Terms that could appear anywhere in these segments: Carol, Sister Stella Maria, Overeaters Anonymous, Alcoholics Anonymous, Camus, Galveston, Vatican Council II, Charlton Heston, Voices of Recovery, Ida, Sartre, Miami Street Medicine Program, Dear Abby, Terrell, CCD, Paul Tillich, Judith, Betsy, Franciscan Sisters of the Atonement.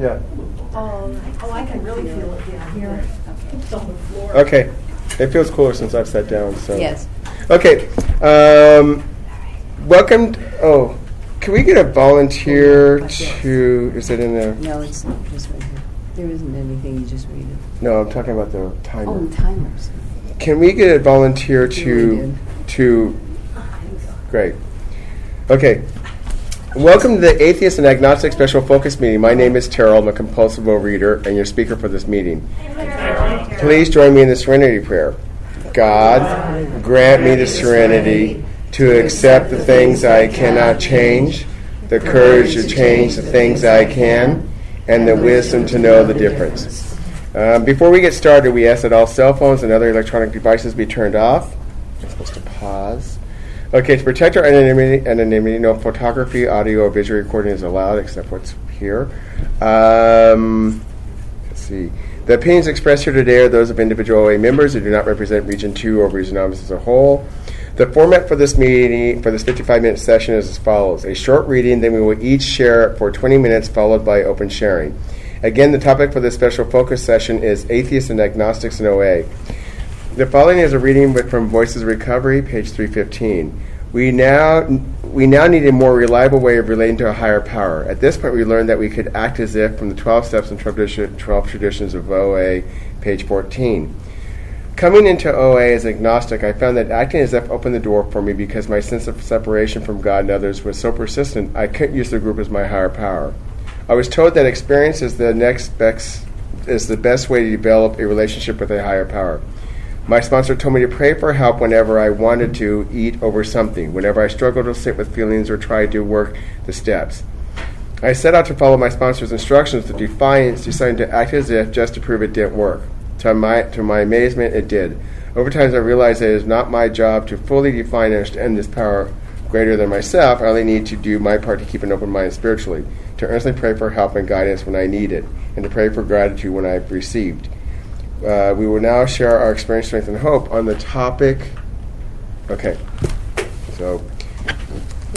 Yeah. Oh, I can really feel it. Yeah, here. Okay. It's on the floor. Okay. It feels cooler since I've sat down. So. Yes. Okay. Welcome. Oh, can we get a volunteer to? Is it in there? No, it's not. Just right here. There isn't anything. You just read it. No, I'm talking about the timer. Oh, the timers. Can we get a volunteer to? Great. Okay. Welcome to the Atheist and Agnostic Special Focus Meeting. My name is Terrell. I'm a compulsive overeater and your speaker for this meeting. Please join me in the Serenity Prayer. God, grant me the serenity to accept the things I cannot change, the courage to change the things I can, and the wisdom to know the difference. Before we get started, we ask that all cell phones and other electronic devices be turned off. I'm supposed to pause. Okay, to protect our anonymity, no photography, audio, or visual recording is allowed, except what's here. Let's see. The opinions expressed here today are those of individual OA members who do not represent Region 2 or Region Anonymous as a whole. The format for this meeting, for this 55-minute session, is as follows. A short reading, then we will each share for 20 minutes, followed by open sharing. Again, the topic for this special focus session is Atheists and Agnostics in OA. The following is a reading from Voices of Recovery, page 315. We now need a more reliable way of relating to a higher power. At this point, we learned that we could act as if from the 12 Steps and 12 Traditions of OA, page 14. Coming into OA as agnostic, I found that acting as if opened the door for me because my sense of separation from God and others was so persistent I couldn't use the group as my higher power. I was told that experience is the best way to develop a relationship with a higher power. My sponsor told me to pray for help whenever I wanted to eat over something, whenever I struggled to sit with feelings or tried to work the steps. I set out to follow my sponsor's instructions with defiance, deciding to act as if just to prove it didn't work. To my amazement, it did. Over time, I realized that it is not my job to fully define and understand this power greater than myself. I only need to do my part to keep an open mind spiritually, to earnestly pray for help and guidance when I need it, and to pray for gratitude when I've received. We will now share our experience, strength, and hope on the topic. Okay. So,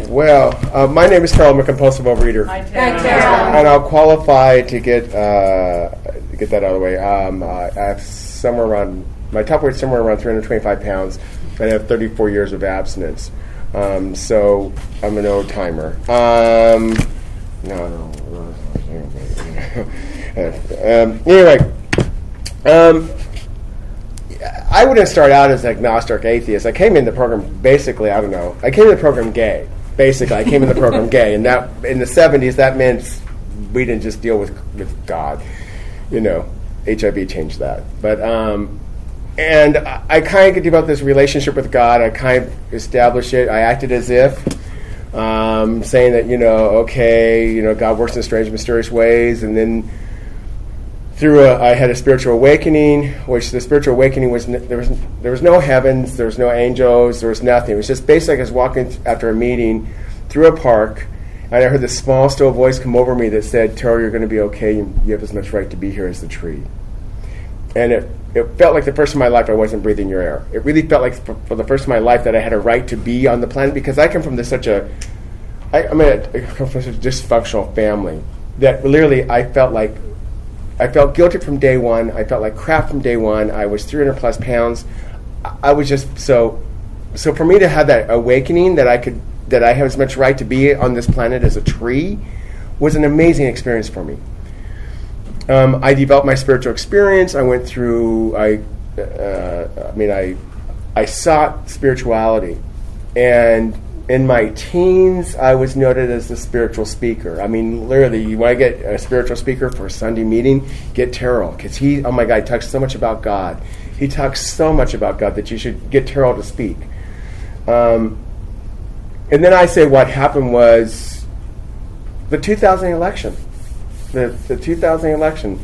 well, my name is Carol. I'm a compulsive overeater. Hi, Carol. And I'll qualify to get that out of the way. I have somewhere around, my top weight is somewhere around 325 pounds, and I have 34 years of abstinence. So I'm an old timer. Anyway. I wouldn't start out as an agnostic atheist. I came in the program basically, I don't know. I came in the program gay. Basically, I came in the program gay, and that in the 70s that meant we didn't just deal with God. You know, HIV changed that. But and I kind of developed this relationship with God. I kind of established it. I acted as if saying that, God works in strange, mysterious ways, and then I had a spiritual awakening, which the spiritual awakening was there was no heavens, there was no angels, there was nothing. It was just basically I was walking after a meeting through a park, and I heard this small, still voice come over me that said, "Terrell, you're going to be okay. You have as much right to be here as the tree." And it felt like the first time in my life I wasn't breathing your air. It really felt like for the first time in my life that I had a right to be on the planet because I come from such a dysfunctional family that literally I felt guilty from day one. I felt like crap from day one. I was 300 plus pounds. I was just so for me to have that awakening that I have as much right to be on this planet as a tree was an amazing experience for me. I developed my spiritual experience. I sought spirituality, and in my teens, I was noted as the spiritual speaker. I mean, literally, you want to get a spiritual speaker for a Sunday meeting, get Terrell. Because he talks so much about God. He talks so much about God that you should get Terrell to speak. And then I say what happened was the 2000 election. The 2000 election,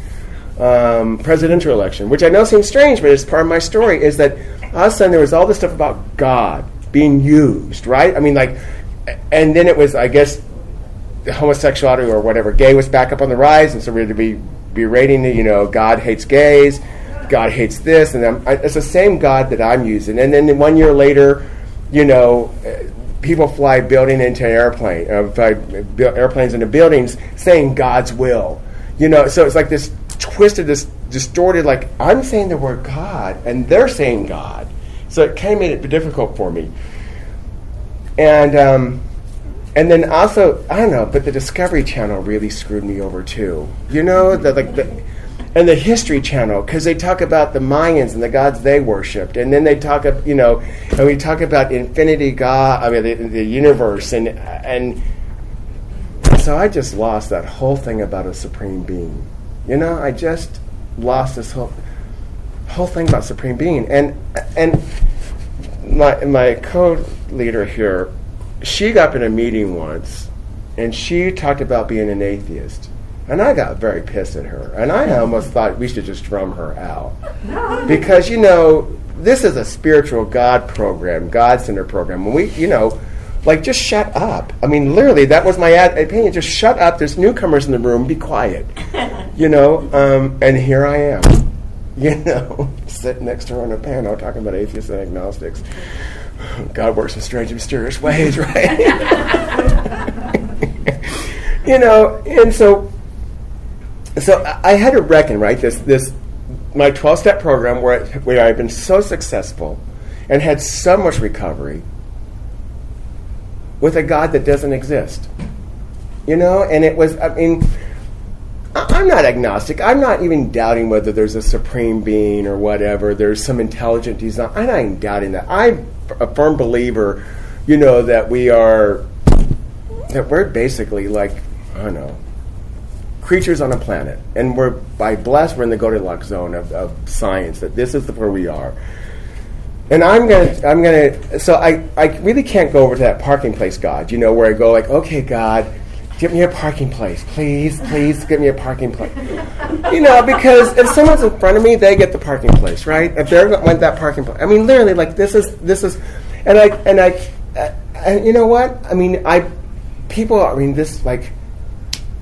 presidential election, which I know seems strange, but it's part of my story, is that all of a sudden there was all this stuff about God being used, right? I mean, and then it was, I guess, homosexuality or whatever. Gay was back up on the rise, and so we had to be berating, God hates gays, God hates this, and it's the same God that I'm using. And then 1 year later, people fly airplanes into buildings saying God's will. You know, so it's like this twisted, this distorted, like, I'm saying the word God, and they're saying God. So it kind of made it difficult for me. And then also, I don't know, but the Discovery Channel really screwed me over, too. You know, and the History Channel, because they talk about the Mayans and the gods they worshipped, and then they talk, you know, and we talk about infinity God, I mean, the universe, and so I just lost that whole thing about a supreme being. You know, I just lost this whole thing about supreme being, and my co-leader here, she got up in a meeting once, and she talked about being an atheist. And I got very pissed at her. And I almost thought we should just drum her out. Because, you know, this is a spiritual God program, God-centered program. When we, you know, like, just shut up. I mean, literally, that was my opinion. Just shut up. There's newcomers in the room. Be quiet. You know, and here I am, you know, sitting next to her on a panel talking about atheists and agnostics. God works in strange and mysterious ways, right? You know, and so I had to reckon, right, this my 12-step program where I've been so successful and had so much recovery with a God that doesn't exist. You know, and it was, I mean, I'm not agnostic. I'm not even doubting whether there's a supreme being or whatever. There's some intelligent design. I'm not even doubting that. I'm a firm believer, you know, that we're basically like, I don't know, creatures on a planet, and we're by blessed we're in the Goldilocks zone of science, that this is where we are. And I'm gonna so I really can't go over to that parking place God, you know, where I go like, okay God, give me a parking place, please give me a parking place. You know, because if someone's in front of me, they get the parking place, right? If they want that parking place, I mean literally like this is and you know what? I mean this like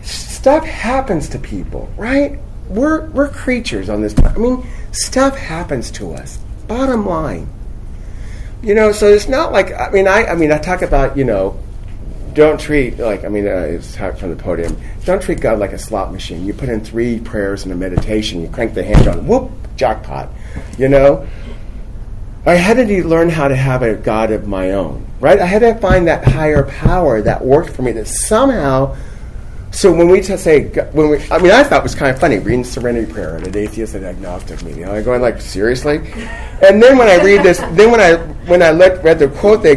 stuff happens to people, right? We're creatures on this planet. I mean, stuff happens to us. Bottom line, you know. So it's not like I talk about, you know, don't treat like, I mean, it's talked from the podium. Don't treat God like a slot machine. You put in 3 prayers and a meditation. You crank the hand on, whoop, jackpot. You know, I had to learn how to have a God of my own, right? I had to find that higher power that worked for me. That somehow. So when we I thought it was kind of funny reading Serenity Prayer at an atheist and agnostic meeting. I'm going like, seriously? And then when I read this, when I read the quote they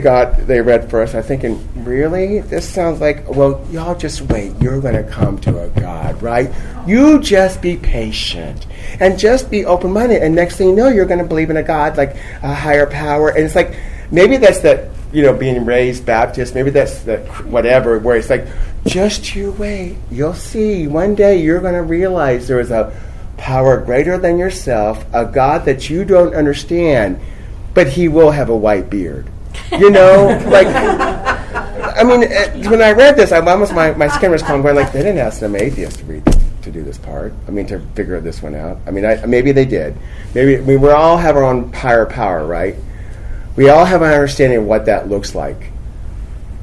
read for us, I'm thinking, really? This sounds like, well, y'all just wait. You're going to come to a God, right? You just be patient and just be open-minded. And next thing you know, you're going to believe in a God, like a higher power. And it's like, maybe that's the, you know, being raised Baptist, maybe that's the whatever, where it's like, just you wait. You'll see. One day you're going to realize there is a power greater than yourself, a God that you don't understand, but he will have a white beard. You know? Like, I mean, when I read this, I almost, my skin was calm, going like, they didn't ask them atheists to read to do this part. I mean, to figure this one out. I mean, maybe they did. Maybe we all have our own higher power, right? We all have an understanding of what that looks like.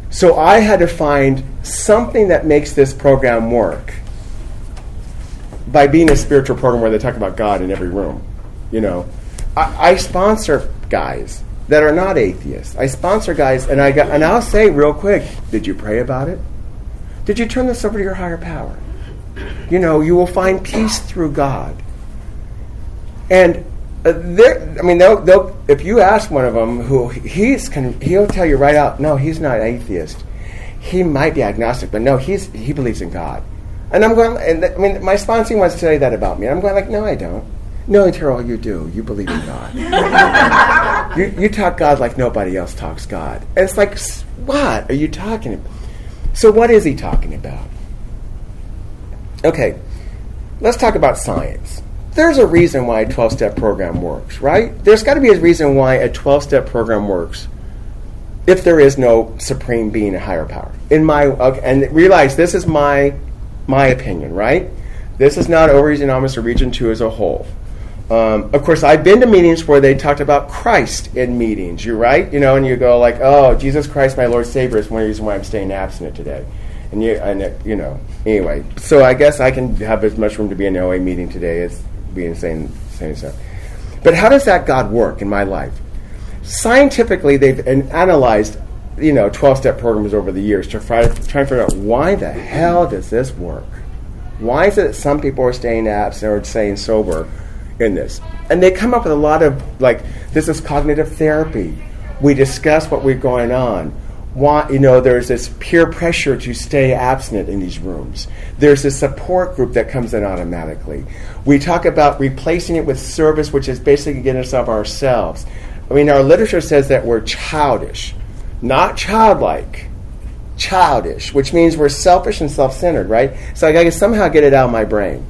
So I had to find something that makes this program work by being a spiritual program where they talk about God in every room. You know, I sponsor guys that are not atheists. I sponsor guys, and I'll say real quick, did you pray about it? Did you turn this over to your higher power? You know, you will find peace through God. And if you ask one of them, he'll tell you right out, no, he's not atheist. He might be agnostic, but no, he believes in God. And I'm going, my sponsor wants to say that about me. And I'm going like, no, I don't. No, Terrell, you do. You believe in God. you talk God like nobody else talks God. And it's like, what are you talking about? So what is he talking about? Okay, let's talk about science. There's a reason why a 12-step program works, right? There's got to be a reason why a 12-step program works if there is no supreme being, a higher power. And realize this is my opinion, right? This is not Overeaters Anonymous or Region 2 as a whole. Of course, I've been to meetings where they talked about Christ in meetings, you right? You know, and you go like, oh, Jesus Christ, my Lord Savior, is one reason why I'm staying abstinent today. And anyway. So I guess I can have as much room to be in an OA meeting today as being saying so. But how does that God work in my life? Scientifically, they've analyzed, 12-step programs over the years to try and figure out why the hell does this work? Why is it that some people are staying abstinent or staying sober in this? And they come up with a lot of, this is cognitive therapy. We discuss what we're going on. Why, there's this peer pressure to stay abstinent in these rooms. There's a support group that comes in automatically. We talk about replacing it with service, which is basically getting us of ourselves. Our literature says that we're childish, not childlike. Childish, which means we're selfish and self-centered, right? So I gotta somehow get it out of my brain.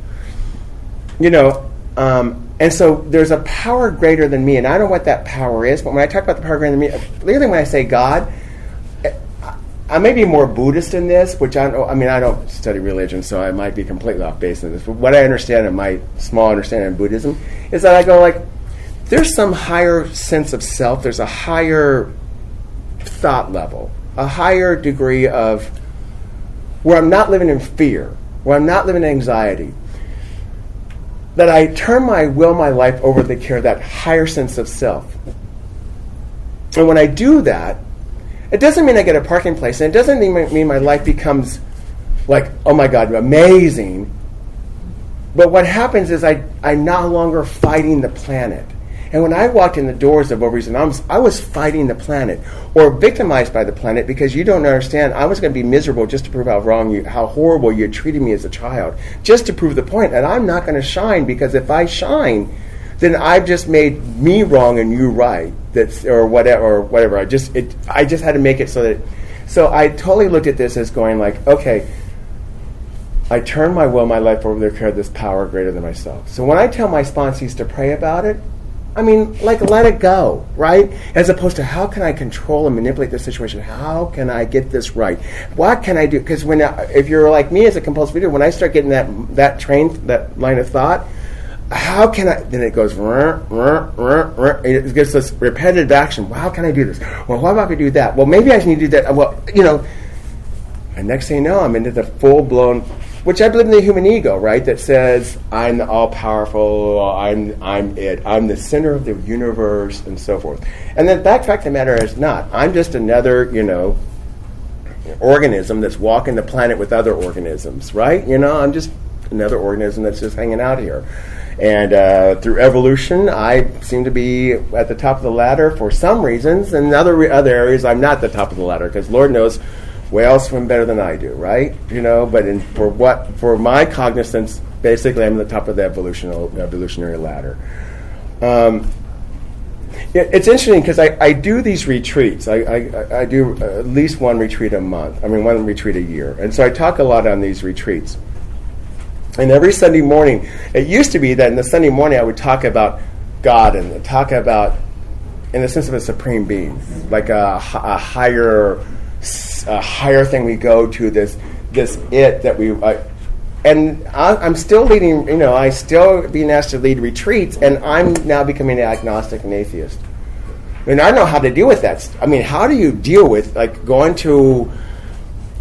And so there's a power greater than me, and I don't know what that power is, but when I talk about the power greater than me, particularly when I say God, I may be more Buddhist in this, which I don't study religion, so I might be completely off base in this, but what I understand in my small understanding of Buddhism is that I go there's some higher sense of self, there's a higher thought level, a higher degree of where I'm not living in fear, where I'm not living in anxiety, that I turn my will, my life over to the care of that higher sense of self. And when I do that, it doesn't mean I get a parking place, and it doesn't mean my life becomes oh my God, amazing. But what happens is I'm no longer fighting the planet. And when I walked in the doors of Overeaters Anonymous, I was fighting the planet or victimized by the planet because you don't understand. I was going to be miserable just to prove how horrible you treated me as a child, just to prove the point. And I'm not going to shine because if I shine, then I've just made me wrong and you right. Or whatever. I just had to make it so that. So I totally looked at this as going okay. I turn my will, my life over to the care of this power greater than myself. So when I tell my sponsees to pray about it, let it go, right? As opposed to how can I control and manipulate this situation? How can I get this right? What can I do? Because if you're like me as a compulsive reader, when I start getting that line of thought, how can I? Then it goes, it gives us repetitive action. Well, how can I do this? Well, why about we do that? Well, maybe I just need to do that. Well, and next thing you know, I'm into the full-blown, which I believe in the human ego, right? That says I'm the all-powerful, I'm it, I'm the center of the universe, and so forth. And then that fact of the matter is not. I'm just another, organism that's walking the planet with other organisms, right? I'm just another organism that's just hanging out here. And through evolution, I seem to be at the top of the ladder for some reasons, and in other areas, I'm not the top of the ladder because Lord knows. Whales swim better than I do, right? But for my cognizance, basically, I'm at the top of the evolutionary ladder. It's interesting because I do these retreats. I do at least one retreat a month. One retreat a year, and so I talk a lot on these retreats. And every Sunday morning, it used to be that in the Sunday morning I would talk about God and talk about, in the sense of a supreme being, like a higher. A higher thing we go to, this it that we, and I'm still leading. I still being asked to lead retreats, and I'm now becoming an agnostic and atheist. I don't know how to deal with that. How do you deal with going to,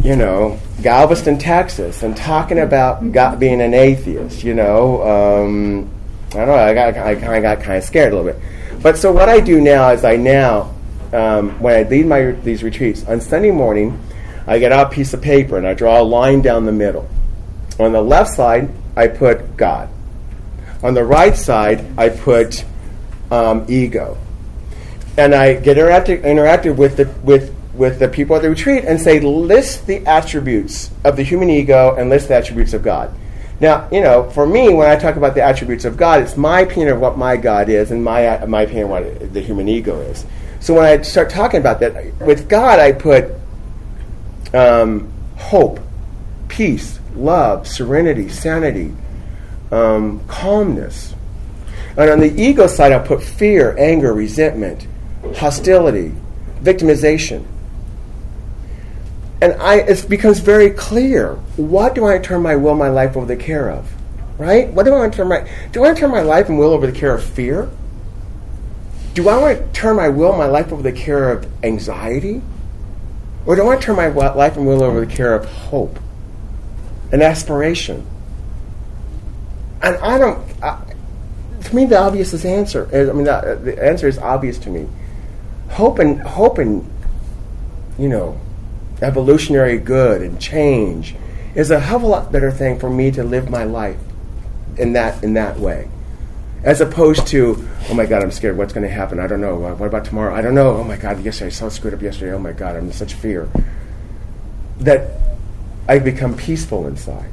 Galveston, Texas, and talking about God being an atheist? I don't know. I got kind of scared a little bit. But so what I do now is when I lead these retreats, on Sunday morning, I get out a piece of paper and I draw a line down the middle. On the left side, I put God. On the right side, I put ego. And I get interactive with the people at the retreat and say, list the attributes of the human ego and list the attributes of God. Now, for me, when I talk about the attributes of God, it's my opinion of what my God is and my opinion of what the human ego is. So when I start talking about that, with God I put hope, peace, love, serenity, sanity, calmness. And on the ego side I'll put fear, anger, resentment, hostility, victimization. And it becomes very clear, what do I turn my will, my life over the care of? Right? What do I want to turn do I want to turn my life and will over the care of fear? Do I want to turn my will, my life over the care of anxiety? Or do I want to turn my life and will over the care of hope and aspiration? And I don't... to me, the obvious is answer. I mean, the answer is obvious to me. Hope and, you know, evolutionary good and change is a hell of a lot better thing for me to live my life in that way, as opposed to, oh my God, I'm scared. What's going to happen? I don't know. What about tomorrow? I don't know. Oh my God, yesterday I saw it screwed up yesterday. Oh my God, I'm in such fear that I become peaceful inside.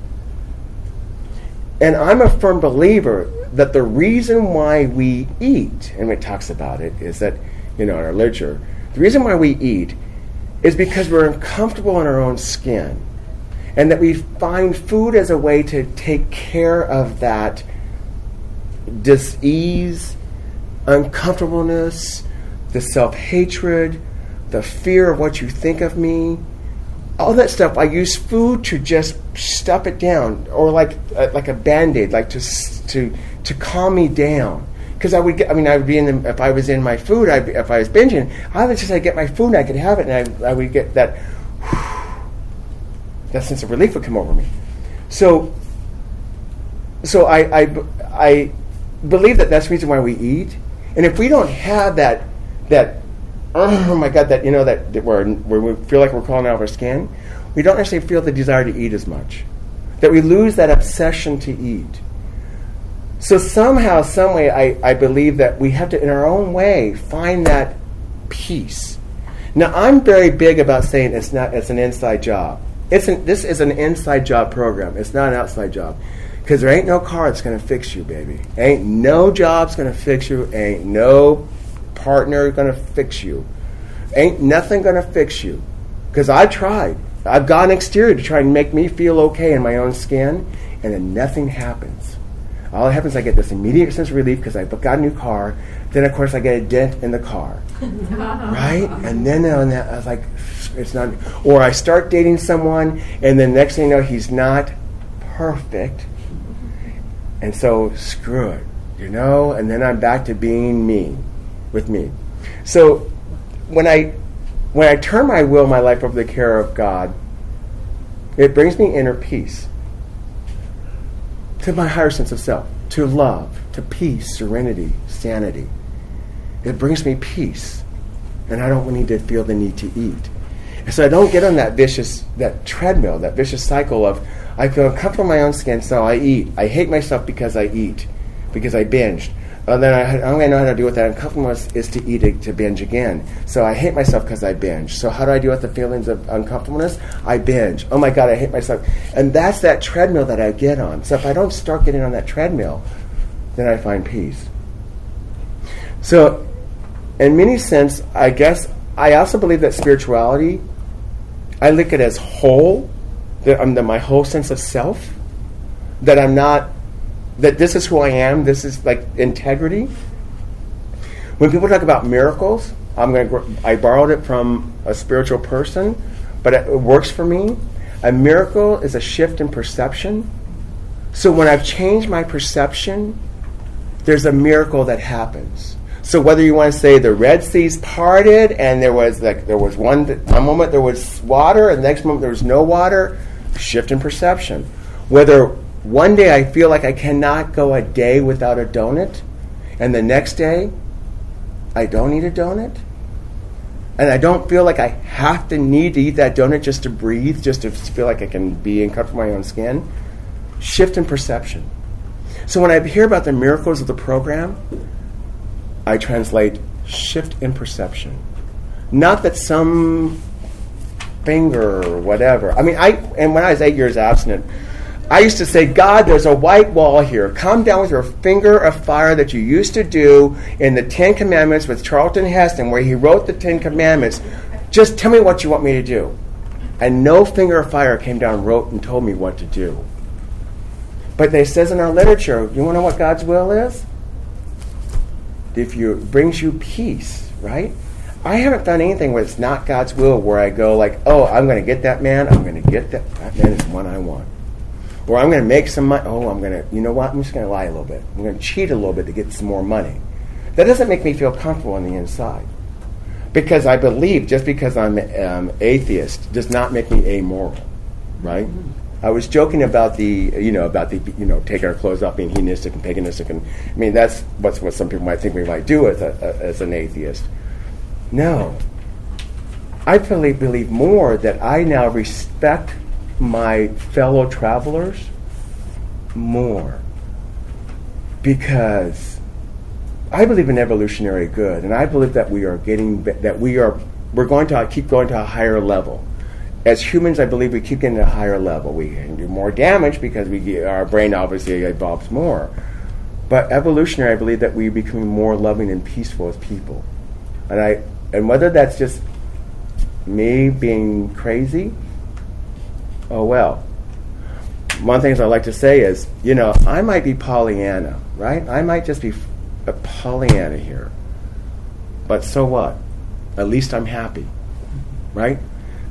And I'm a firm believer that the reason why we eat, and it talks about it, is that, you know, in our literature, the reason why we eat is because we're uncomfortable in our own skin, and that we find food as a way to take care of that dis-ease, uncomfortableness, the self-hatred, the fear of what you think of me, all that stuff. I use food to just stuff it down, or like a Band-Aid, like to calm me down. Because if I was in my food, if I was binging, I would just get my food and I could have it, and I would get that, whew, that sense of relief would come over me. So I believe that that's the reason why we eat, and if we don't have that, oh my God, that where we feel like we're crawling out of our skin, we don't actually feel the desire to eat as much. That we lose that obsession to eat. So somehow, some way, I believe that we have to, in our own way, find that peace. Now, I'm very big about saying it's an inside job. This is an inside job program. It's not an outside job. Because there ain't no car that's going to fix you, baby. Ain't no job's going to fix you. Ain't no partner going to fix you. Ain't nothing going to fix you. Because I tried. I've gone exterior to try and make me feel okay in my own skin, and then nothing happens. All that happens is I get this immediate sense of relief because I got a new car. Then, of course, I get a dent in the car. Right? And then on that, I was like, it's not... Or I start dating someone, and then next thing you know, he's not perfect. And so, screw it. You know? And then I'm back to being me. With me. So, when I turn my will, my life over the care of God, it brings me inner peace. To my higher sense of self, to love, to peace, serenity, sanity. It brings me peace, and I don't need to feel the need to eat. And so I don't get on that treadmill, that vicious cycle of, I feel uncomfortable in my own skin, so I eat. I hate myself because I eat, because I binged. And then I only know how to deal with that uncomfortableness is to eat, to binge again. So I hate myself because I binge. So how do I deal with the feelings of uncomfortableness? I binge. Oh my God, I hate myself. And that's that treadmill that I get on. So if I don't start getting on that treadmill, then I find peace. So in many sense, I guess I also believe that spirituality, I look at it as whole, that my whole sense of self, that I'm not... that this is who I am, this is like integrity. When people talk about miracles, I borrowed it from a spiritual person, but it works for me. A miracle is a shift in perception. So when I've changed my perception, there's a miracle that happens. So whether you want to say the Red Seas parted and there was one moment there was water and the next moment there was no water, shift in perception. Whether one day I feel like I cannot go a day without a donut, and the next day I don't eat a donut, and I don't feel like I have to need to eat that donut just to breathe, just to feel like I can be in comfort of my own skin. Shift in perception. So when I hear about the miracles of the program, I translate shift in perception. Not that some finger or whatever. I mean, and when I was 8 years abstinent, I used to say, God, there's a white wall here. Come down with your finger of fire that you used to do in the Ten Commandments with Charlton Heston, where he wrote the Ten Commandments. Just tell me what you want me to do. And no finger of fire came down and wrote and told me what to do. But they says in our literature, you want to know what God's will is? If you brings you peace, right? I haven't done anything where it's not God's will, where I go like, oh, I'm going to get that man. I'm going to get that man is the one I want. Or I'm going to make some money. Oh, I'm going to, you know what? I'm just going to lie a little bit. I'm going to cheat a little bit to get some more money. That doesn't make me feel comfortable on the inside. Because I believe just because I'm atheist does not make me amoral, right? I was joking about the taking our clothes off, being hedonistic and paganistic, and I mean that's what some people might think we might do as an atheist. No, I really believe more that I now respect my fellow travelers more because I believe in evolutionary good, and I believe that we are we're going to keep going to a higher level. As humans, I believe we keep getting to a higher level. We can do more damage because our brain obviously evolves more. But evolutionary, I believe that we become more loving and peaceful as people. And whether that's just me being crazy, oh well. One of the things I like to say is, I might be Pollyanna, right? I might just be a Pollyanna here, but so what? At least I'm happy, right?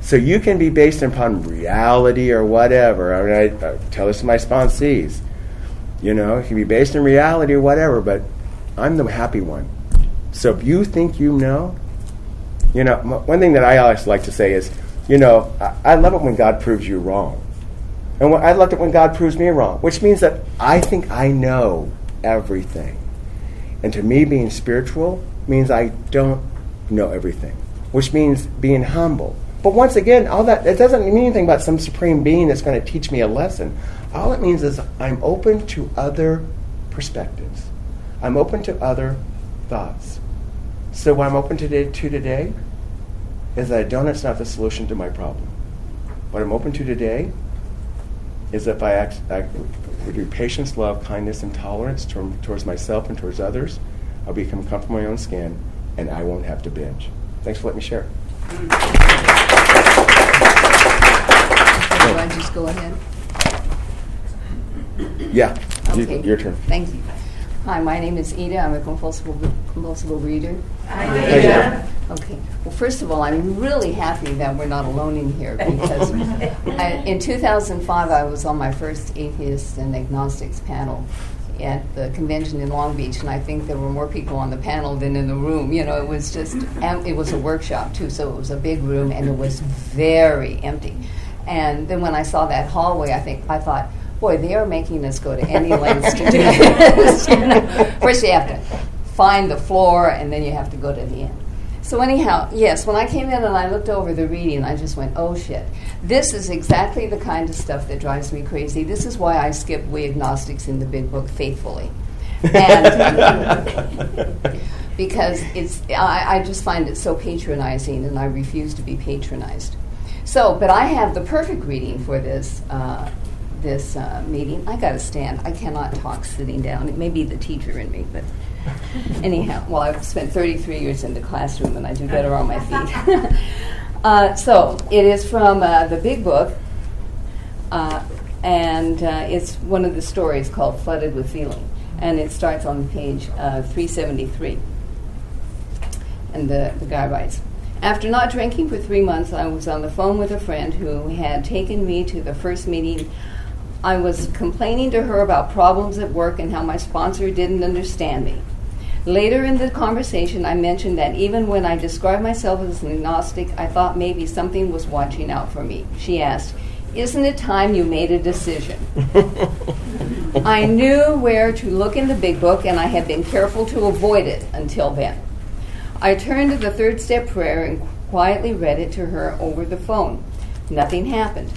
So you can be based upon reality or whatever. I mean, I tell this to my sponsees, it can be based in reality or whatever, but I'm the happy one. So if you think one thing that I always like to say is, I love it when God proves you wrong, and I loved it when God proves me wrong, which means that I think I know everything. And to me, being spiritual means I don't know everything, which means being humble. But once again, all that, it doesn't mean anything about some supreme being that's going to teach me a lesson. All it means is I'm open to other perspectives. I'm open to other thoughts. So what I'm open to today is that a donut's not the solution to my problem. What I'm open to today is if I would do patience, love, kindness, and tolerance towards myself and towards others, I'll become comfortable in my own skin, and I won't have to binge. Thanks for letting me share. I just go ahead? Yeah, okay. Your turn. Thank you. Hi, my name is Ida. I'm a compulsive reader. Hi, Ida. Okay. Well, first of all, I'm really happy that we're not alone in here because in 2005 I was on my first atheists and agnostics panel at the convention in Long Beach, and I think there were more people on the panel than in the room. It was just it was a workshop too, so it was a big room and it was very empty. And then when I saw that hallway, I thought, boy, they are making us go to any lengths to do this. First you have to find the floor, and then you have to go to the end. So anyhow, yes, when I came in and I looked over the reading, I just went, oh shit. This is exactly the kind of stuff that drives me crazy. This is why I skipped We Agnostics in the Big Book faithfully. And because I just find it so patronizing, and I refuse to be patronized. So, but I have the perfect reading for this this meeting. I got to stand. I cannot talk sitting down. It may be the teacher in me, but anyhow. Well, I've spent 33 years in the classroom, and I do better on my feet. So it is from the Big Book, and it's one of the stories called Flooded with Feeling, and it starts on page 373. And the guy writes, after not drinking for 3 months, I was on the phone with a friend who had taken me to the first meeting. I was complaining to her about problems at work and how my sponsor didn't understand me. Later in the conversation, I mentioned that even when I described myself as an agnostic, I thought maybe something was watching out for me. She asked, "Isn't it time you made a decision?" I knew where to look in the Big Book, and I had been careful to avoid it until then. I turned to the third step prayer and quietly read it to her over the phone. Nothing happened.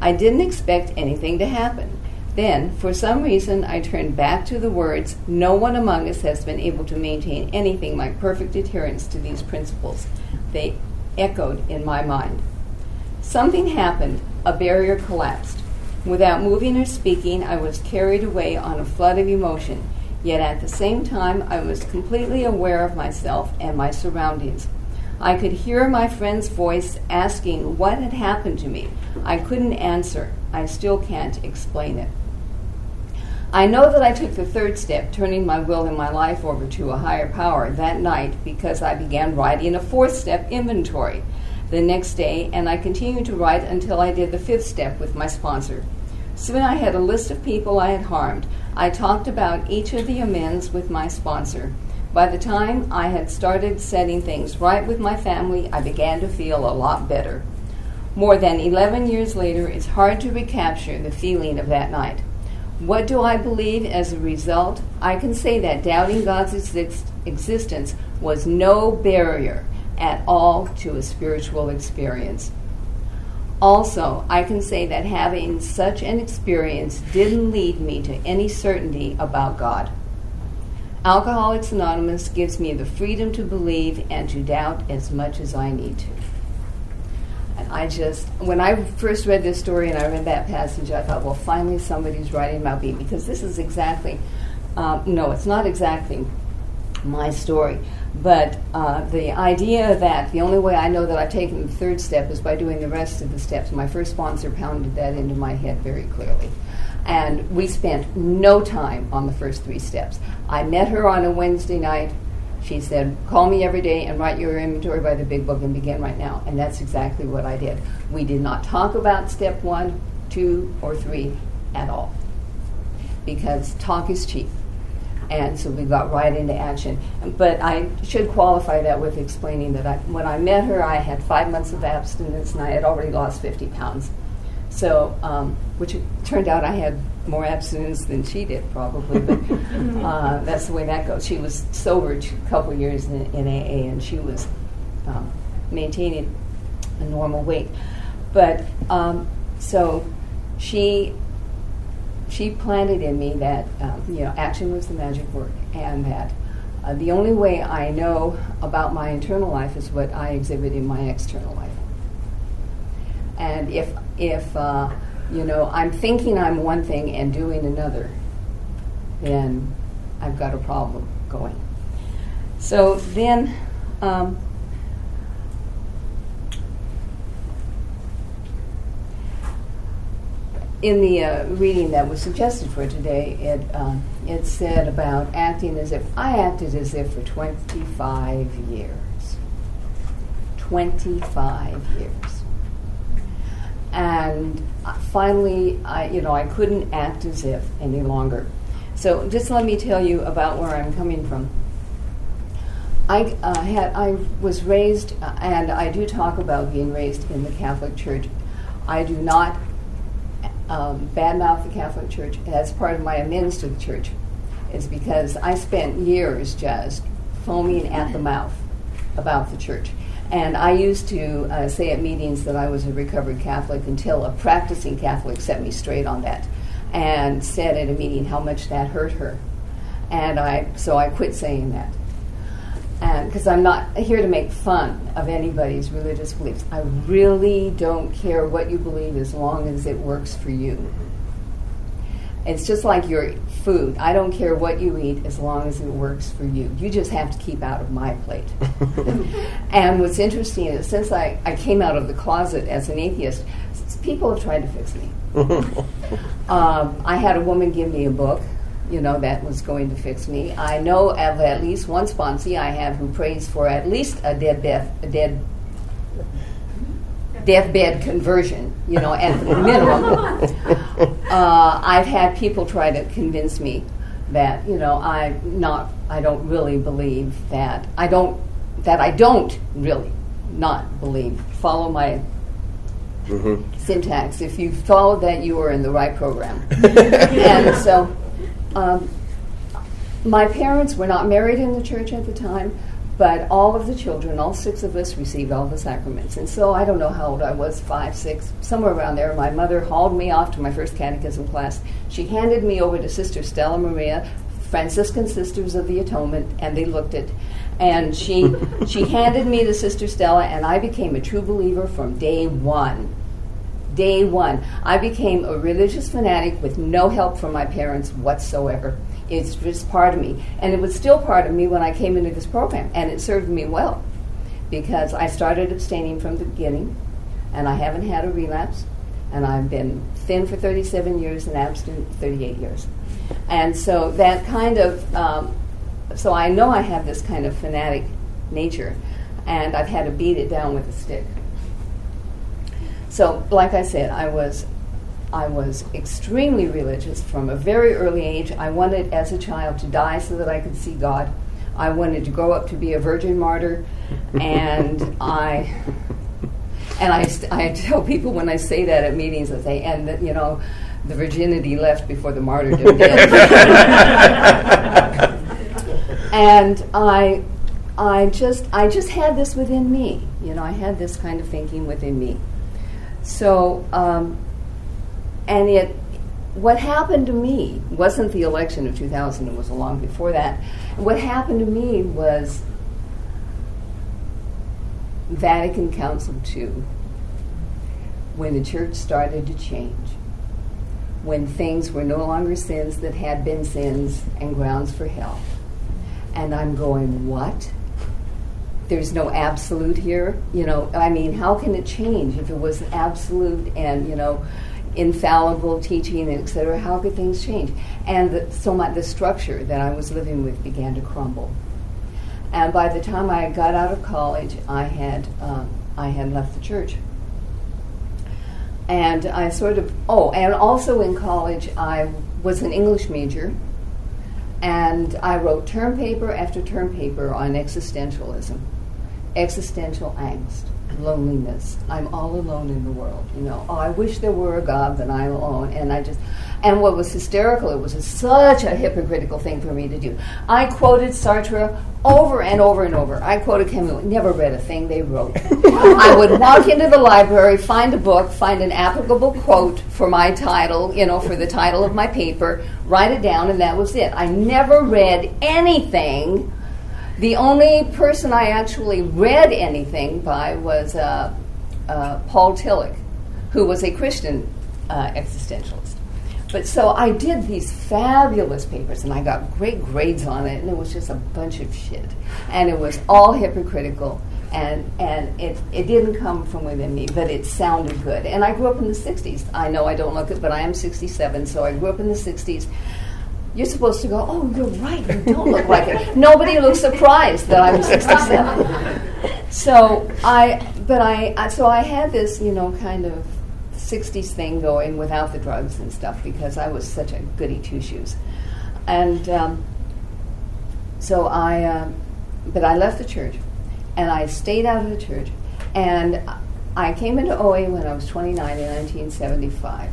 I didn't expect anything to happen. Then, for some reason, I turned back to the words, no one among us has been able to maintain anything like perfect adherence to these principles. They echoed in my mind. Something happened. A barrier collapsed. Without moving or speaking, I was carried away on a flood of emotion. Yet at the same time, I was completely aware of myself and my surroundings. I could hear my friend's voice asking what had happened to me. I couldn't answer. I still can't explain it. I know that I took the third step, turning my will and my life over to a higher power that night because I began writing a fourth step inventory the next day, and I continued to write until I did the fifth step with my sponsor. Soon I had a list of people I had harmed. I talked about each of the amends with my sponsor, By the time I had started setting things right with my family, I began to feel a lot better. More than 11 years later, it's hard to recapture the feeling of that night. What do I believe as a result? I can say that doubting God's existence was no barrier at all to a spiritual experience. Also, I can say that having such an experience didn't lead me to any certainty about God. Alcoholics Anonymous gives me the freedom to believe and to doubt as much as I need to. And I just, when I first read this story and I read that passage, I thought, well, finally somebody's writing about me, because this is exactly, no, it's not exactly my story. But the idea that the only way I know that I've taken the third step is by doing the rest of the steps. My first sponsor pounded that into my head very clearly. And we spent no time on the first three steps. I met her on a Wednesday night. She said, call me every day and write your inventory by the big book and begin right now. And that's exactly what I did. We did not talk about step 1, 2, or 3 at all, because talk is cheap. And so we got right into action. But I should qualify that with explaining that when I met her, I had 5 months of abstinence, and I had already lost 50 pounds. So, which it turned out I had more abstinence than she did, probably. But that's the way that goes. She was sober a couple years in AA, and she was maintaining a normal weight. But so she planted in me that you know, action was the magic word, and that the only way I know about my internal life is what I exhibit in my external life. And if you know, I'm thinking I'm one thing and doing another, then I've got a problem going. So then in the reading that was suggested for today, it said about acting as if. I acted as if for 25 years. 25 years. And finally, I couldn't act as if any longer. So just let me tell you about where I'm coming from. I was raised, and I do talk about being raised in the Catholic Church. I do not badmouth the Catholic Church as part of my amends to the Church. It's because I spent years just foaming at the mouth about the Church. And I used to say at meetings that I was a recovered Catholic until a practicing Catholic set me straight on that and said at a meeting how much that hurt her. And so I quit saying that. Because I'm not here to make fun of anybody's religious beliefs. I really don't care what you believe as long as it works for you. It's just like your food. I don't care what you eat as long as it works for you. You just have to keep out of my plate. And what's interesting is since I came out of the closet as an atheist, people have tried to fix me. I had a woman give me a book, you know, that was going to fix me. I know of at least one sponsee I have who prays for at least a deathbed conversion, you know, at the minimum. I've had people try to convince me that, you know, I don't really believe that. I don't really believe. Follow my syntax. If you follow that, you are in the right program. And so my parents were not married in the church at the time, but all of the children, all 6 of us, received all the sacraments. And so I don't know how old I was, 5, 6, somewhere around there. My mother hauled me off to my first catechism class. She handed me over to Sister Stella Maria, Franciscan Sisters of the Atonement, and they looked it. And she handed me to Sister Stella, and I became a true believer from day one. Day one, I became a religious fanatic with no help from my parents whatsoever. It's just part of me. And it was still part of me when I came into this program, and it served me well because I started abstaining from the beginning, and I haven't had a relapse, and I've been thin for 37 years and abstinent 38 years. And so that kind of, so I know I have this kind of fanatic nature, and I've had to beat it down with a stick. So, like I said, I was extremely religious from a very early age. I wanted, as a child, to die so that I could see God. I wanted to grow up to be a virgin martyr, and I tell people when I say that at meetings, I say, and that, you know, the virginity left before the martyrdom did. And I just had this within me, you know, I had this kind of thinking within me. So, and it, what happened to me wasn't the election of 2000, it was long before that. What happened to me was Vatican Council II, when the church started to change, when things were no longer sins that had been sins and grounds for hell. And I'm going, what? There's no absolute here? You know, I mean, how can it change if it was absolute and, you know, infallible teaching, et cetera? How could things change? And so the structure that I was living with began to crumble. And by the time I got out of college, I had left the church. And I sort of, and also in college, I was an English major, and I wrote term paper after term paper on existentialism, existential angst, loneliness. I'm all alone in the world, you know. Oh, I wish there were a God that I'm alone. And what was hysterical, it was such a hypocritical thing for me to do. I quoted Sartre over and over and over. I quoted Camus, never read a thing they wrote. I would walk into the library, find a book, find an applicable quote for my title, you know, for the title of my paper, write it down, and that was it. I never read anything. The only person I actually read anything by was Paul Tillich, who was a Christian existentialist. But so I did these fabulous papers, and I got great grades on it, and it was just a bunch of shit. And it was all hypocritical, and it didn't come from within me, but it sounded good. And I grew up in the 60s. I know I don't look it, but I am 67, so I grew up in the 60s. You're supposed to go, oh, you're right, you don't look like it. Nobody looks surprised that I'm 67. So I had this, you know, kind of 60s thing going without the drugs and stuff because I was such a goody two-shoes. And but I left the church and I stayed out of the church, and I came into OA when I was 29 in 1975.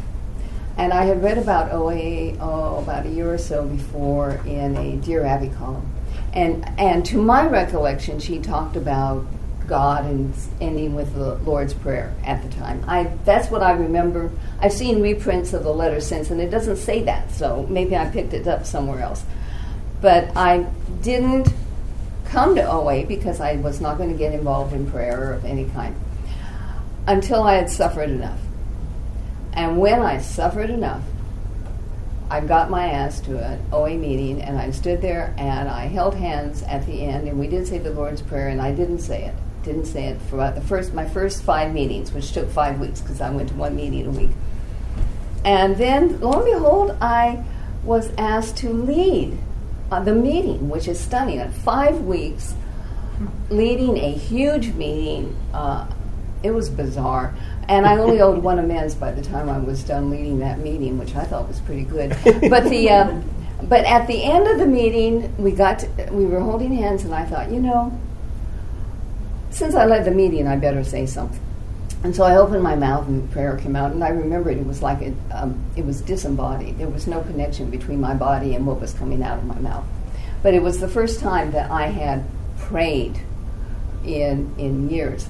And I had read about OA about a year or so before in a Dear Abby column. And to my recollection, she talked about God and ending with the Lord's Prayer at the time. That's what I remember. I've seen reprints of the letter since, and it doesn't say that, so maybe I picked it up somewhere else. But I didn't come to OA because I was not going to get involved in prayer of any kind until I had suffered enough. And when I suffered enough, I got my ass to an OA meeting, and I stood there, and I held hands at the end, and we did say the Lord's Prayer, and I didn't say it for about my first 5 meetings, which took 5 weeks because I went to one meeting a week. And then, lo and behold, I was asked to lead the meeting, which is stunning. At 5 weeks, leading a huge meeting, it was bizarre. And I only owed one amends by the time I was done leading that meeting, which I thought was pretty good. But at the end of the meeting, we were holding hands, and I thought, you know, since I led the meeting, I better say something. And so I opened my mouth, and the prayer came out. And I remembered it was like it was disembodied. There was no connection between my body and what was coming out of my mouth. But it was the first time that I had prayed in years.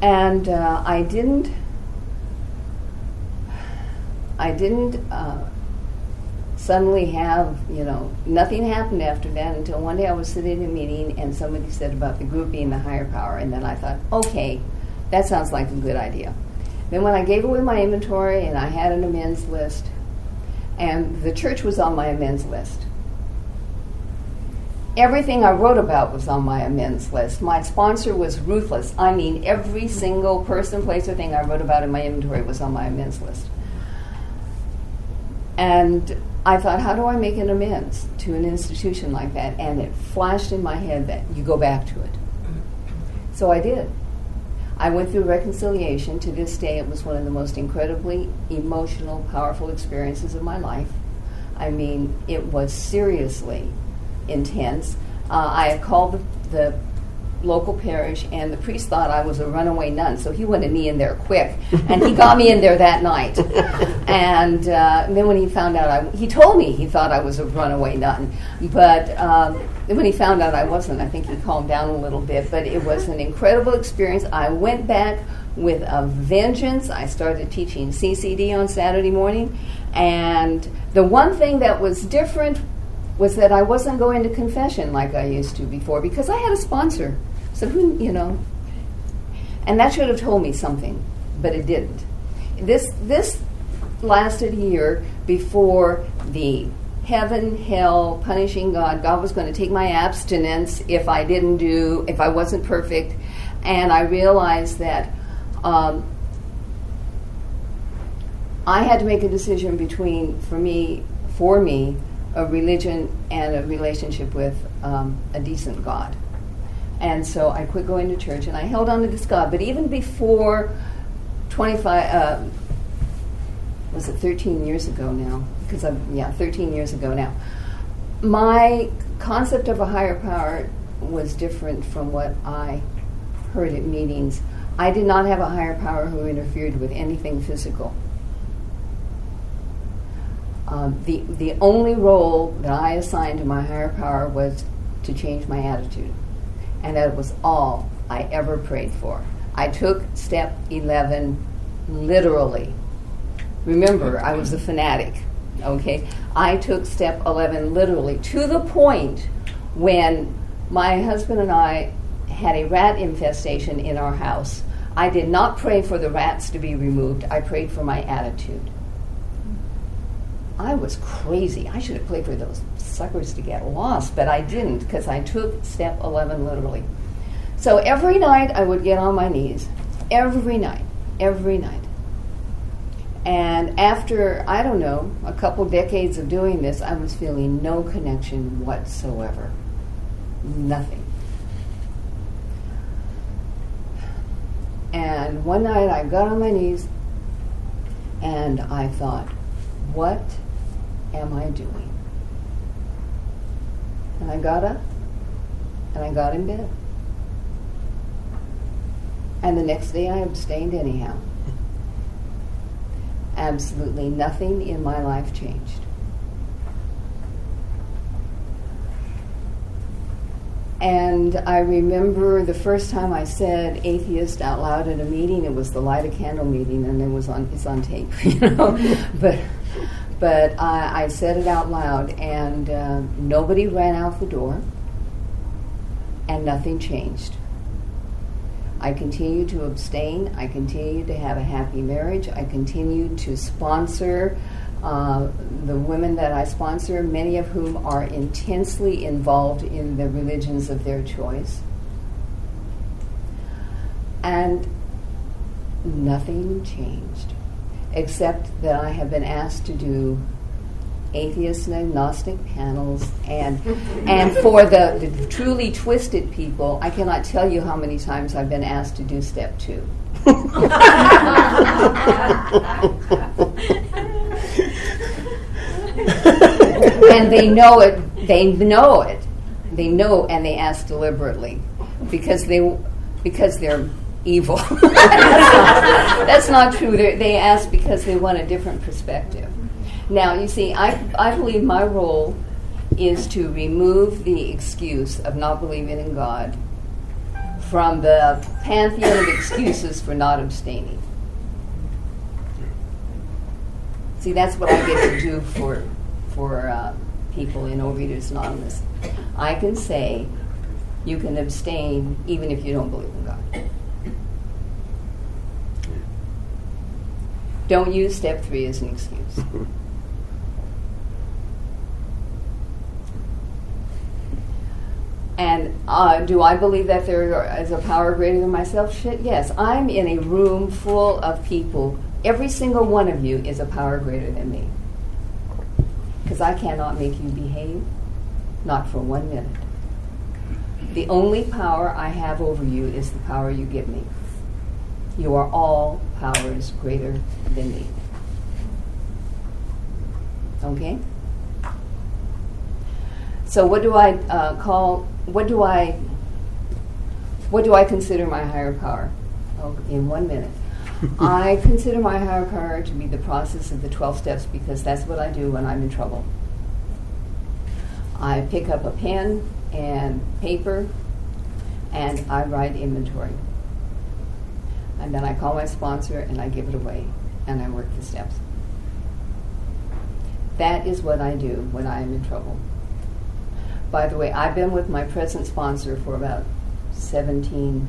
And I didn't suddenly have, you know, nothing happened after that until one day I was sitting in a meeting and somebody said about the group being the higher power, and then I thought, okay, that sounds like a good idea. Then when I gave away my inventory and I had an amends list, and the church was on my amends list. Everything I wrote about was on my amends list. My sponsor was ruthless. I mean, every single person, place, or thing I wrote about in my inventory was on my amends list. And I thought, how do I make an amends to an institution like that? And it flashed in my head that you go back to it. So I did. I went through reconciliation. To this day, it was one of the most incredibly emotional, powerful experiences of my life. I mean, it was seriously intense, I had called the local parish, and the priest thought I was a runaway nun, so he wanted me in there quick, and he got me in there that night. And then when he found out, he told me he thought I was a runaway nun, but when he found out I wasn't, I think he calmed down a little bit, but it was an incredible experience. I went back with a vengeance. I started teaching CCD on Saturday morning, and the one thing that was different was that I wasn't going to confession like I used to before, because I had a sponsor. So who, you know, and that should have told me something, but it didn't. This lasted a year before the heaven, hell, punishing God. God was going to take my abstinence if I wasn't perfect, and I realized that I had to make a decision between, for me, a religion and a relationship with a decent God. And so I quit going to church, and I held on to this God. But even before 13 years ago now? 13 years ago now. My concept of a higher power was different from what I heard at meetings. I did not have a higher power who interfered with anything physical. The only role that I assigned to my higher power was to change my attitude. And that was all I ever prayed for. I took step 11 literally. Remember, I was a fanatic, okay? I took step 11 literally, to the point when my husband and I had a rat infestation in our house. I did not pray for the rats to be removed. I prayed for my attitude. I was crazy. I should have prayed for those suckers to get lost, but I didn't, because I took step 11 literally. So every night I would get on my knees. Every night. And after, I don't know, a couple decades of doing this, I was feeling no connection whatsoever. Nothing. And one night I got on my knees and I thought, what am I doing? And I got up and I got in bed. And the next day I abstained anyhow. Absolutely nothing in my life changed. And I remember the first time I said atheist out loud at a meeting. It was the Light a Candle meeting, and it's on tape, you know. But I said it out loud, and nobody ran out the door, and nothing changed. I continued to abstain. I continued to have a happy marriage. I continued to sponsor the women that I sponsor, many of whom are intensely involved in the religions of their choice. And nothing changed, except that I have been asked to do atheist and agnostic panels, and for the truly twisted people, I cannot tell you how many times I've been asked to do step 2. And they know it. They know, and they ask deliberately, because they're evil. That's not true. They ask because they want a different perspective. Now, you see, I believe my role is to remove the excuse of not believing in God from the pantheon of excuses for not abstaining. See, that's what I get to do for people in Overeaters Anonymous. I can say you can abstain even if you don't believe in God. Don't use step 3 as an excuse. And do I believe that there is a power greater than myself? Shit, yes. I'm in a room full of people. Every single one of you is a power greater than me. Because I cannot make you behave, not for 1 minute. The only power I have over you is the power you give me. You are all powers greater than me. Okay? So what do I call? What do I consider my higher power? Oh, in 1 minute. I consider my higher power to be the process of the 12 steps, because that's what I do when I'm in trouble. I pick up a pen and paper and I write inventory. And then I call my sponsor and I give it away and I work the steps. That is what I do when I am in trouble. By the way, I've been with my present sponsor for about 18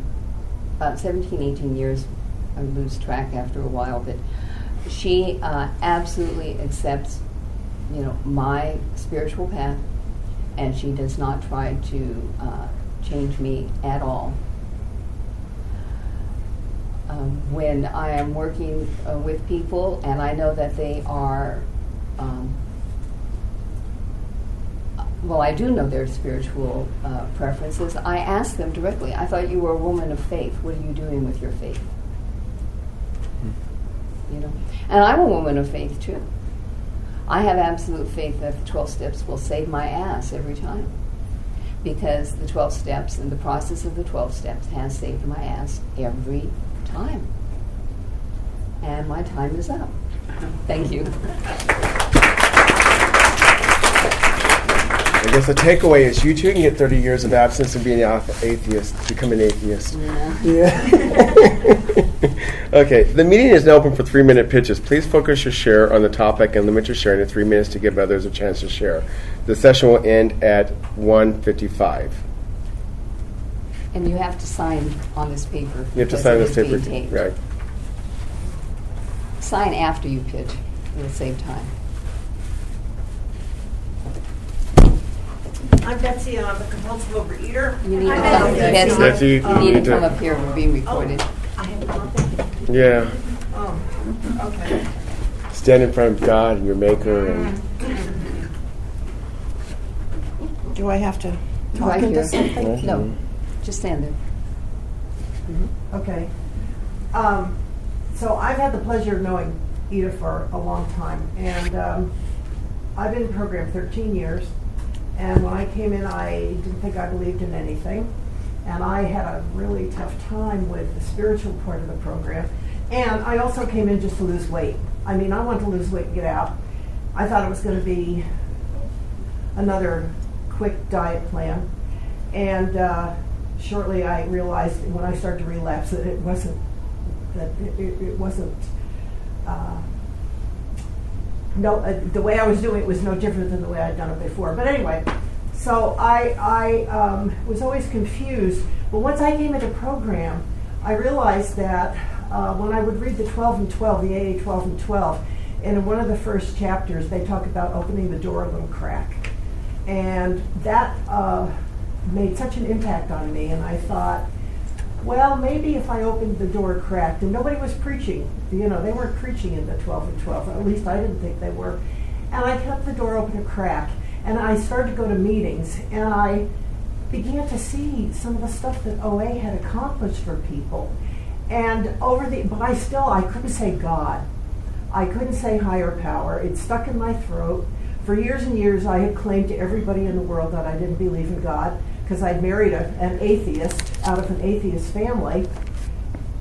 years. I lose track after a while, but she absolutely accepts, my spiritual path, and she does not try to change me at all. When I am working with people, and I know that they are, I do know their spiritual preferences, I ask them directly, I thought you were a woman of faith. What are you doing with your faith? And I'm a woman of faith too. I have absolute faith that the 12 steps will save my ass every time, because the 12 steps and the process of the 12 steps has saved my ass every time. And my time is up. Thank you. I guess the takeaway is you too can get 30 years of absence and being an atheist, become an atheist. Yeah. Okay, the meeting is now open for 3-minute pitches. Please focus your share on the topic and limit your sharing to 3 minutes to give others a chance to share. The session will end at 1:55. And you have to sign on this paper. You have to sign this paper, right? Sign after you pitch. It'll save time. I'm Betsy, and I'm a compulsive overeater. You need to come up here. We're being recorded. I have nothing. Yeah. Oh, okay. Stand in front of God and your Maker. And do I have to talk into something? Mm-hmm. No, just stand there. Mm-hmm. Okay. So I've had the pleasure of knowing Ida for a long time, and I've been in program 13 years. And when I came in, I didn't think I believed in anything. And I had a really tough time with the spiritual part of the program. And I also came in just to lose weight. I mean, I wanted to lose weight and get out. I thought it was going to be another quick diet plan. And shortly I realized when I started to relapse that the way I was doing it was no different than the way I'd done it before. But anyway, so I was always confused. But once I came into program, I realized that when I would read the 12 and 12, the AA 12 and 12, and in one of the first chapters, they talk about opening the door a little crack. And that made such an impact on me. And I thought, well, maybe if I opened the door cracked, and nobody was preaching. They weren't preaching in the 12 and 12. At least I didn't think they were. And I kept the door open a crack. And I started to go to meetings. And I began to see some of the stuff that OA had accomplished for people. And I couldn't say God. I couldn't say higher power. It stuck in my throat. For years and years, I had claimed to everybody in the world that I didn't believe in God, because I'd married an atheist out of an atheist family.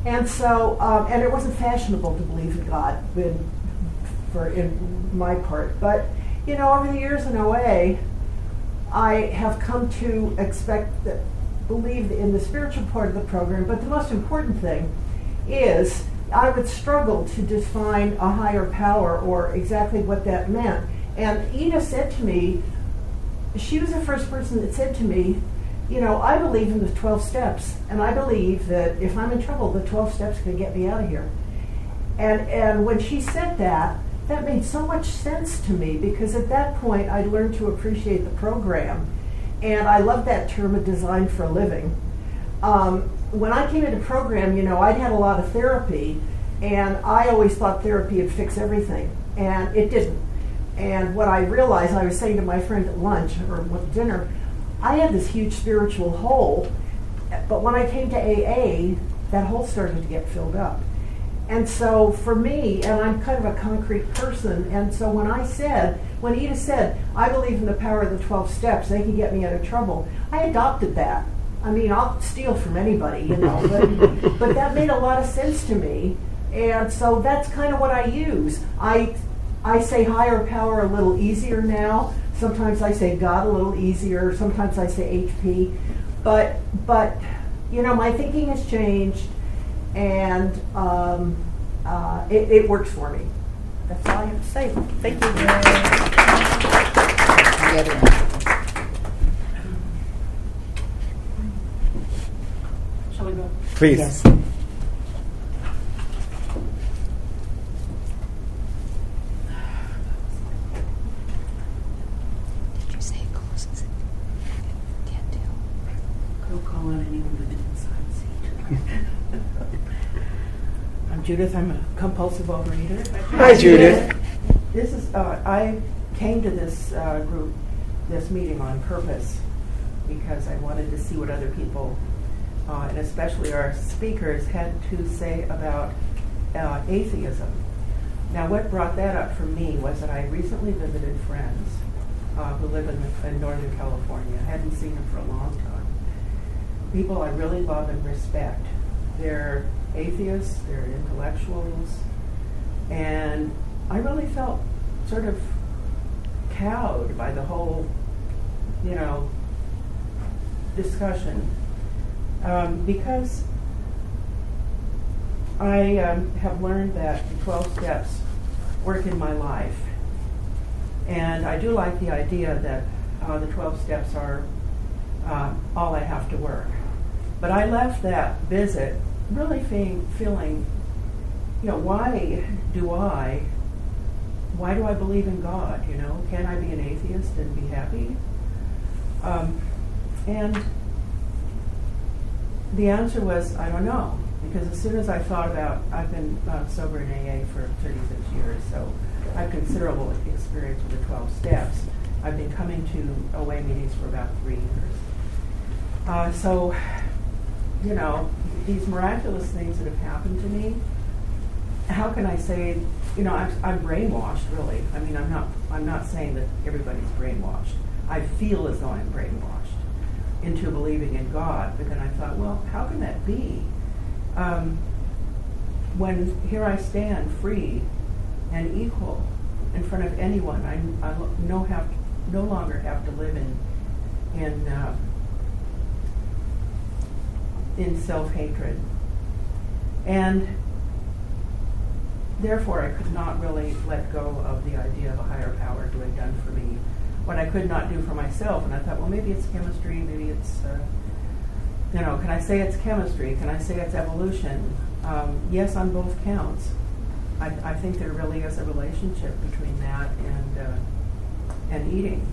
And so, and it wasn't fashionable to believe in God in my part. But, over the years in OA, I have come to believe in the spiritual part of the program. But the most important thing is I would struggle to define a higher power or exactly what that meant. And Ida said to me, she was the first person that said to me, I believe in the 12 steps, and I believe that if I'm in trouble, the 12 steps can get me out of here. And when she said that, that made so much sense to me, because at that point, I learned to appreciate the program. And I love that term, a design for a living. When I came into program, I'd had a lot of therapy, and I always thought therapy would fix everything, and it didn't. And what I realized, I was saying to my friend at lunch or with dinner, I had this huge spiritual hole, but when I came to AA, that hole started to get filled up. And so for me, and I'm kind of a concrete person, and so when I said, When Ida said, I believe in the power of the 12 steps, they can get me out of trouble, I adopted that. I mean, I'll steal from anybody, you know, but that made a lot of sense to me. And so that's kind of what I use. I say higher power a little easier now. Sometimes I say God a little easier. Sometimes I say HP. But you know, my thinking has changed, and it works for me. That's all I have to say. Thank you. Shall we go? Please. Yes. Judith, I'm a compulsive overeater. Hi, Judith. This is I came to this group, this meeting on purpose, because I wanted to see what other people, and especially our speakers, had to say about atheism. Now, what brought that up for me was that I recently visited friends who live in Northern California. I hadn't seen them for a long time. People I really love and respect. They're atheists, they're intellectuals, and I really felt sort of cowed by the whole, you know, discussion, because I have learned that the 12 steps work in my life, and I do like the idea that the 12 steps are all I have to work. But I left that visit really feeling, you know, why do I believe in God, you know? Can I be an atheist and be happy? And the answer was, I don't know, because as soon as I thought about, I've been sober in AA for 36 years, so I have considerable experience with the 12 steps. I've been coming to AA meetings for about 3 years. So, you know, these miraculous things that have happened to me, how can I say, you know, I'm brainwashed, really. I mean, I'm not saying that everybody's brainwashed. I feel as though I'm brainwashed into believing in God, but then I thought, well, how can that be? When here I stand, free and equal in front of anyone, I no longer have to live in self-hatred. And therefore, I could not really let go of the idea of a higher power doing done for me what I could not do for myself. And I thought, well, maybe it's chemistry, maybe it's, you know, can I say it's chemistry? Can I say it's evolution? Yes, on both counts. I think there really is a relationship between that and eating.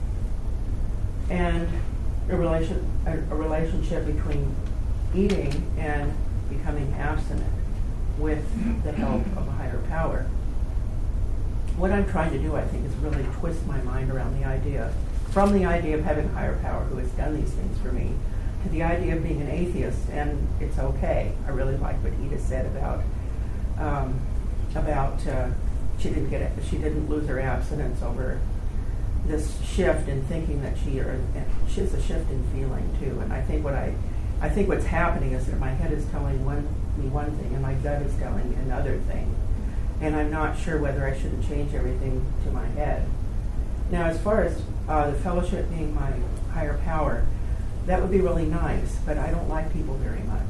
And a relationship between eating and becoming abstinent with the help of a higher power. What I'm trying to do, I think, is really twist my mind around the idea, from the idea of having a higher power who has done these things for me, to the idea of being an atheist, and it's okay. I really like what Ida said about she didn't lose her abstinence over this shift in thinking that she's a shift in feeling too. And I think what's happening is that my head is telling me one thing and my gut is telling me another thing. And I'm not sure whether I shouldn't change everything to my head. Now, as far as the fellowship being my higher power, that would be really nice, but I don't like people very much.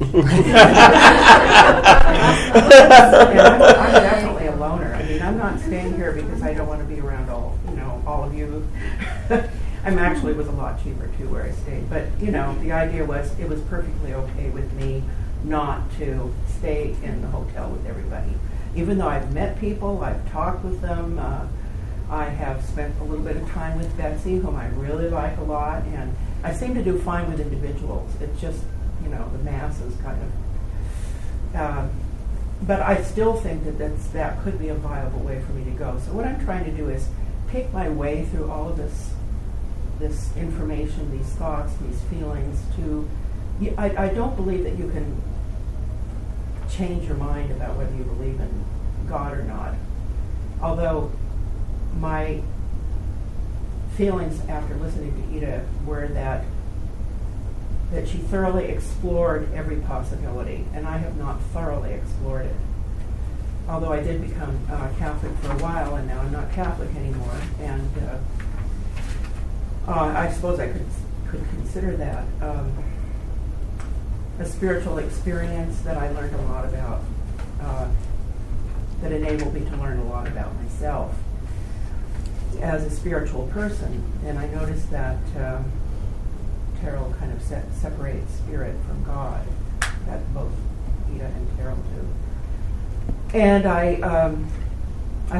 I'm definitely a loner. I mean, I'm not staying here because I don't want to be around all of you. I'm actually, it was a lot cheaper too where I stayed, but you know, the idea was it was perfectly okay with me not to stay in the hotel with everybody. Even though I've met people, I've talked with them, I have spent a little bit of time with Betsy, whom I really like a lot, and I seem to do fine with individuals. It's just, you know, the masses kind of, but I still think that that could be a viable way for me to go. So what I'm trying to do is pick my way through all of this information, these thoughts, these feelings I don't believe that you can change your mind about whether you believe in God or not. Although my feelings after listening to Ida were that she thoroughly explored every possibility, and I have not thoroughly explored it. Although I did become Catholic for a while, and now I'm not Catholic anymore, and I suppose I could consider that a spiritual experience that I learned a lot about, that enabled me to learn a lot about myself as a spiritual person. And I noticed that Terrell kind of separates spirit from God. That both Ida and Terrell do. And I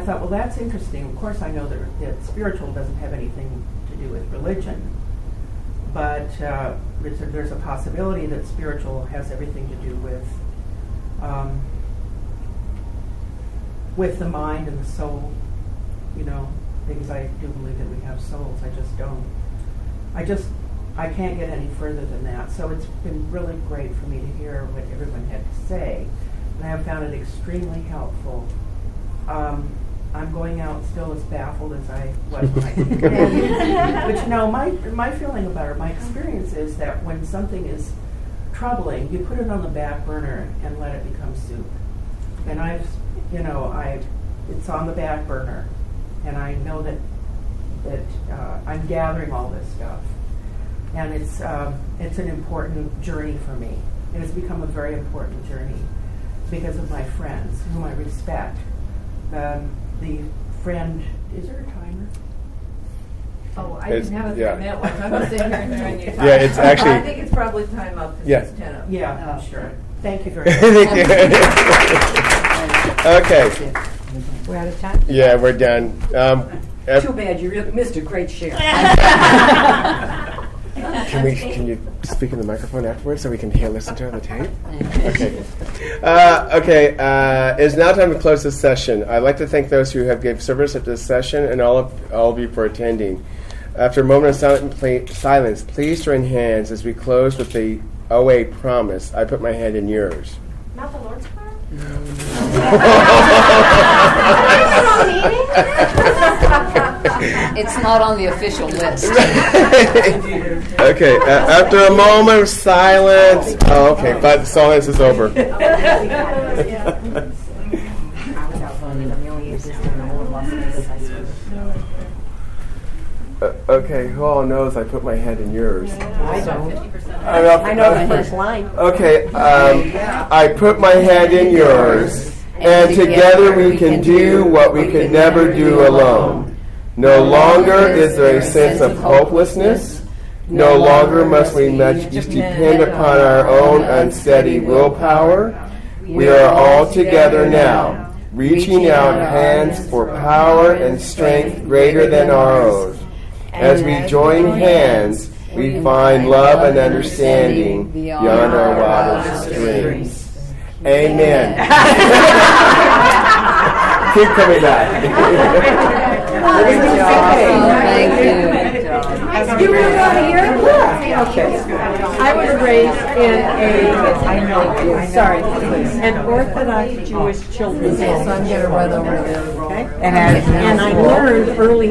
thought, well, that's interesting. Of course, I know that spiritual doesn't have anything to do with religion, but there's a possibility that spiritual has everything to do with the mind and the soul. You know, because I do believe that we have souls. I just don't. I can't get any further than that. So it's been really great for me to hear what everyone had to say. And I have found it extremely helpful. I'm going out still as baffled as I was when I came in. But you know, my feeling about it, my experience is that when something is troubling, you put it on the back burner and let it become soup. And it's on the back burner, and I know that I'm gathering all this stuff, and it's an important journey for me. It has become a very important journey, because of my friends, whom I respect. The friend, is there a timer? Oh, I didn't have a 3-minute one. I'm just sitting here enjoying your time. Yeah, it's actually. I think it's probably time up. Yeah. It's 10 up. Yeah, I'm sure. Thank you very much. Okay. We're out of time. Yeah, we're done. Too bad you missed a great share. Can you speak in the microphone afterwards so we can listen to the tape? Okay. It's now time to close this session. I'd like to thank those who have given service at this session and all of you for attending. After a moment of silence, please join hands as we close with the OA promise. I put my hand in yours. Not the Lord's Prayer? It's not on the official list. Okay, after a moment of silence. Oh, okay, but silence is over. Okay, who all knows I put my head in yours? I don't. I know the first line. Okay, I put my head in yours, and together we can do what we could never do alone. No longer is there a sense of hopelessness. No longer must we much depend upon our own unsteady willpower. We are all together now, reaching out hands for power and strength greater than our own. As we join hands, we find love and understanding beyond our wildest dreams. Amen. Keep coming back. Thank you. You really want to hear it? Okay. I was raised in an Orthodox Jewish children's home. So I'm going to run over there. And I learned early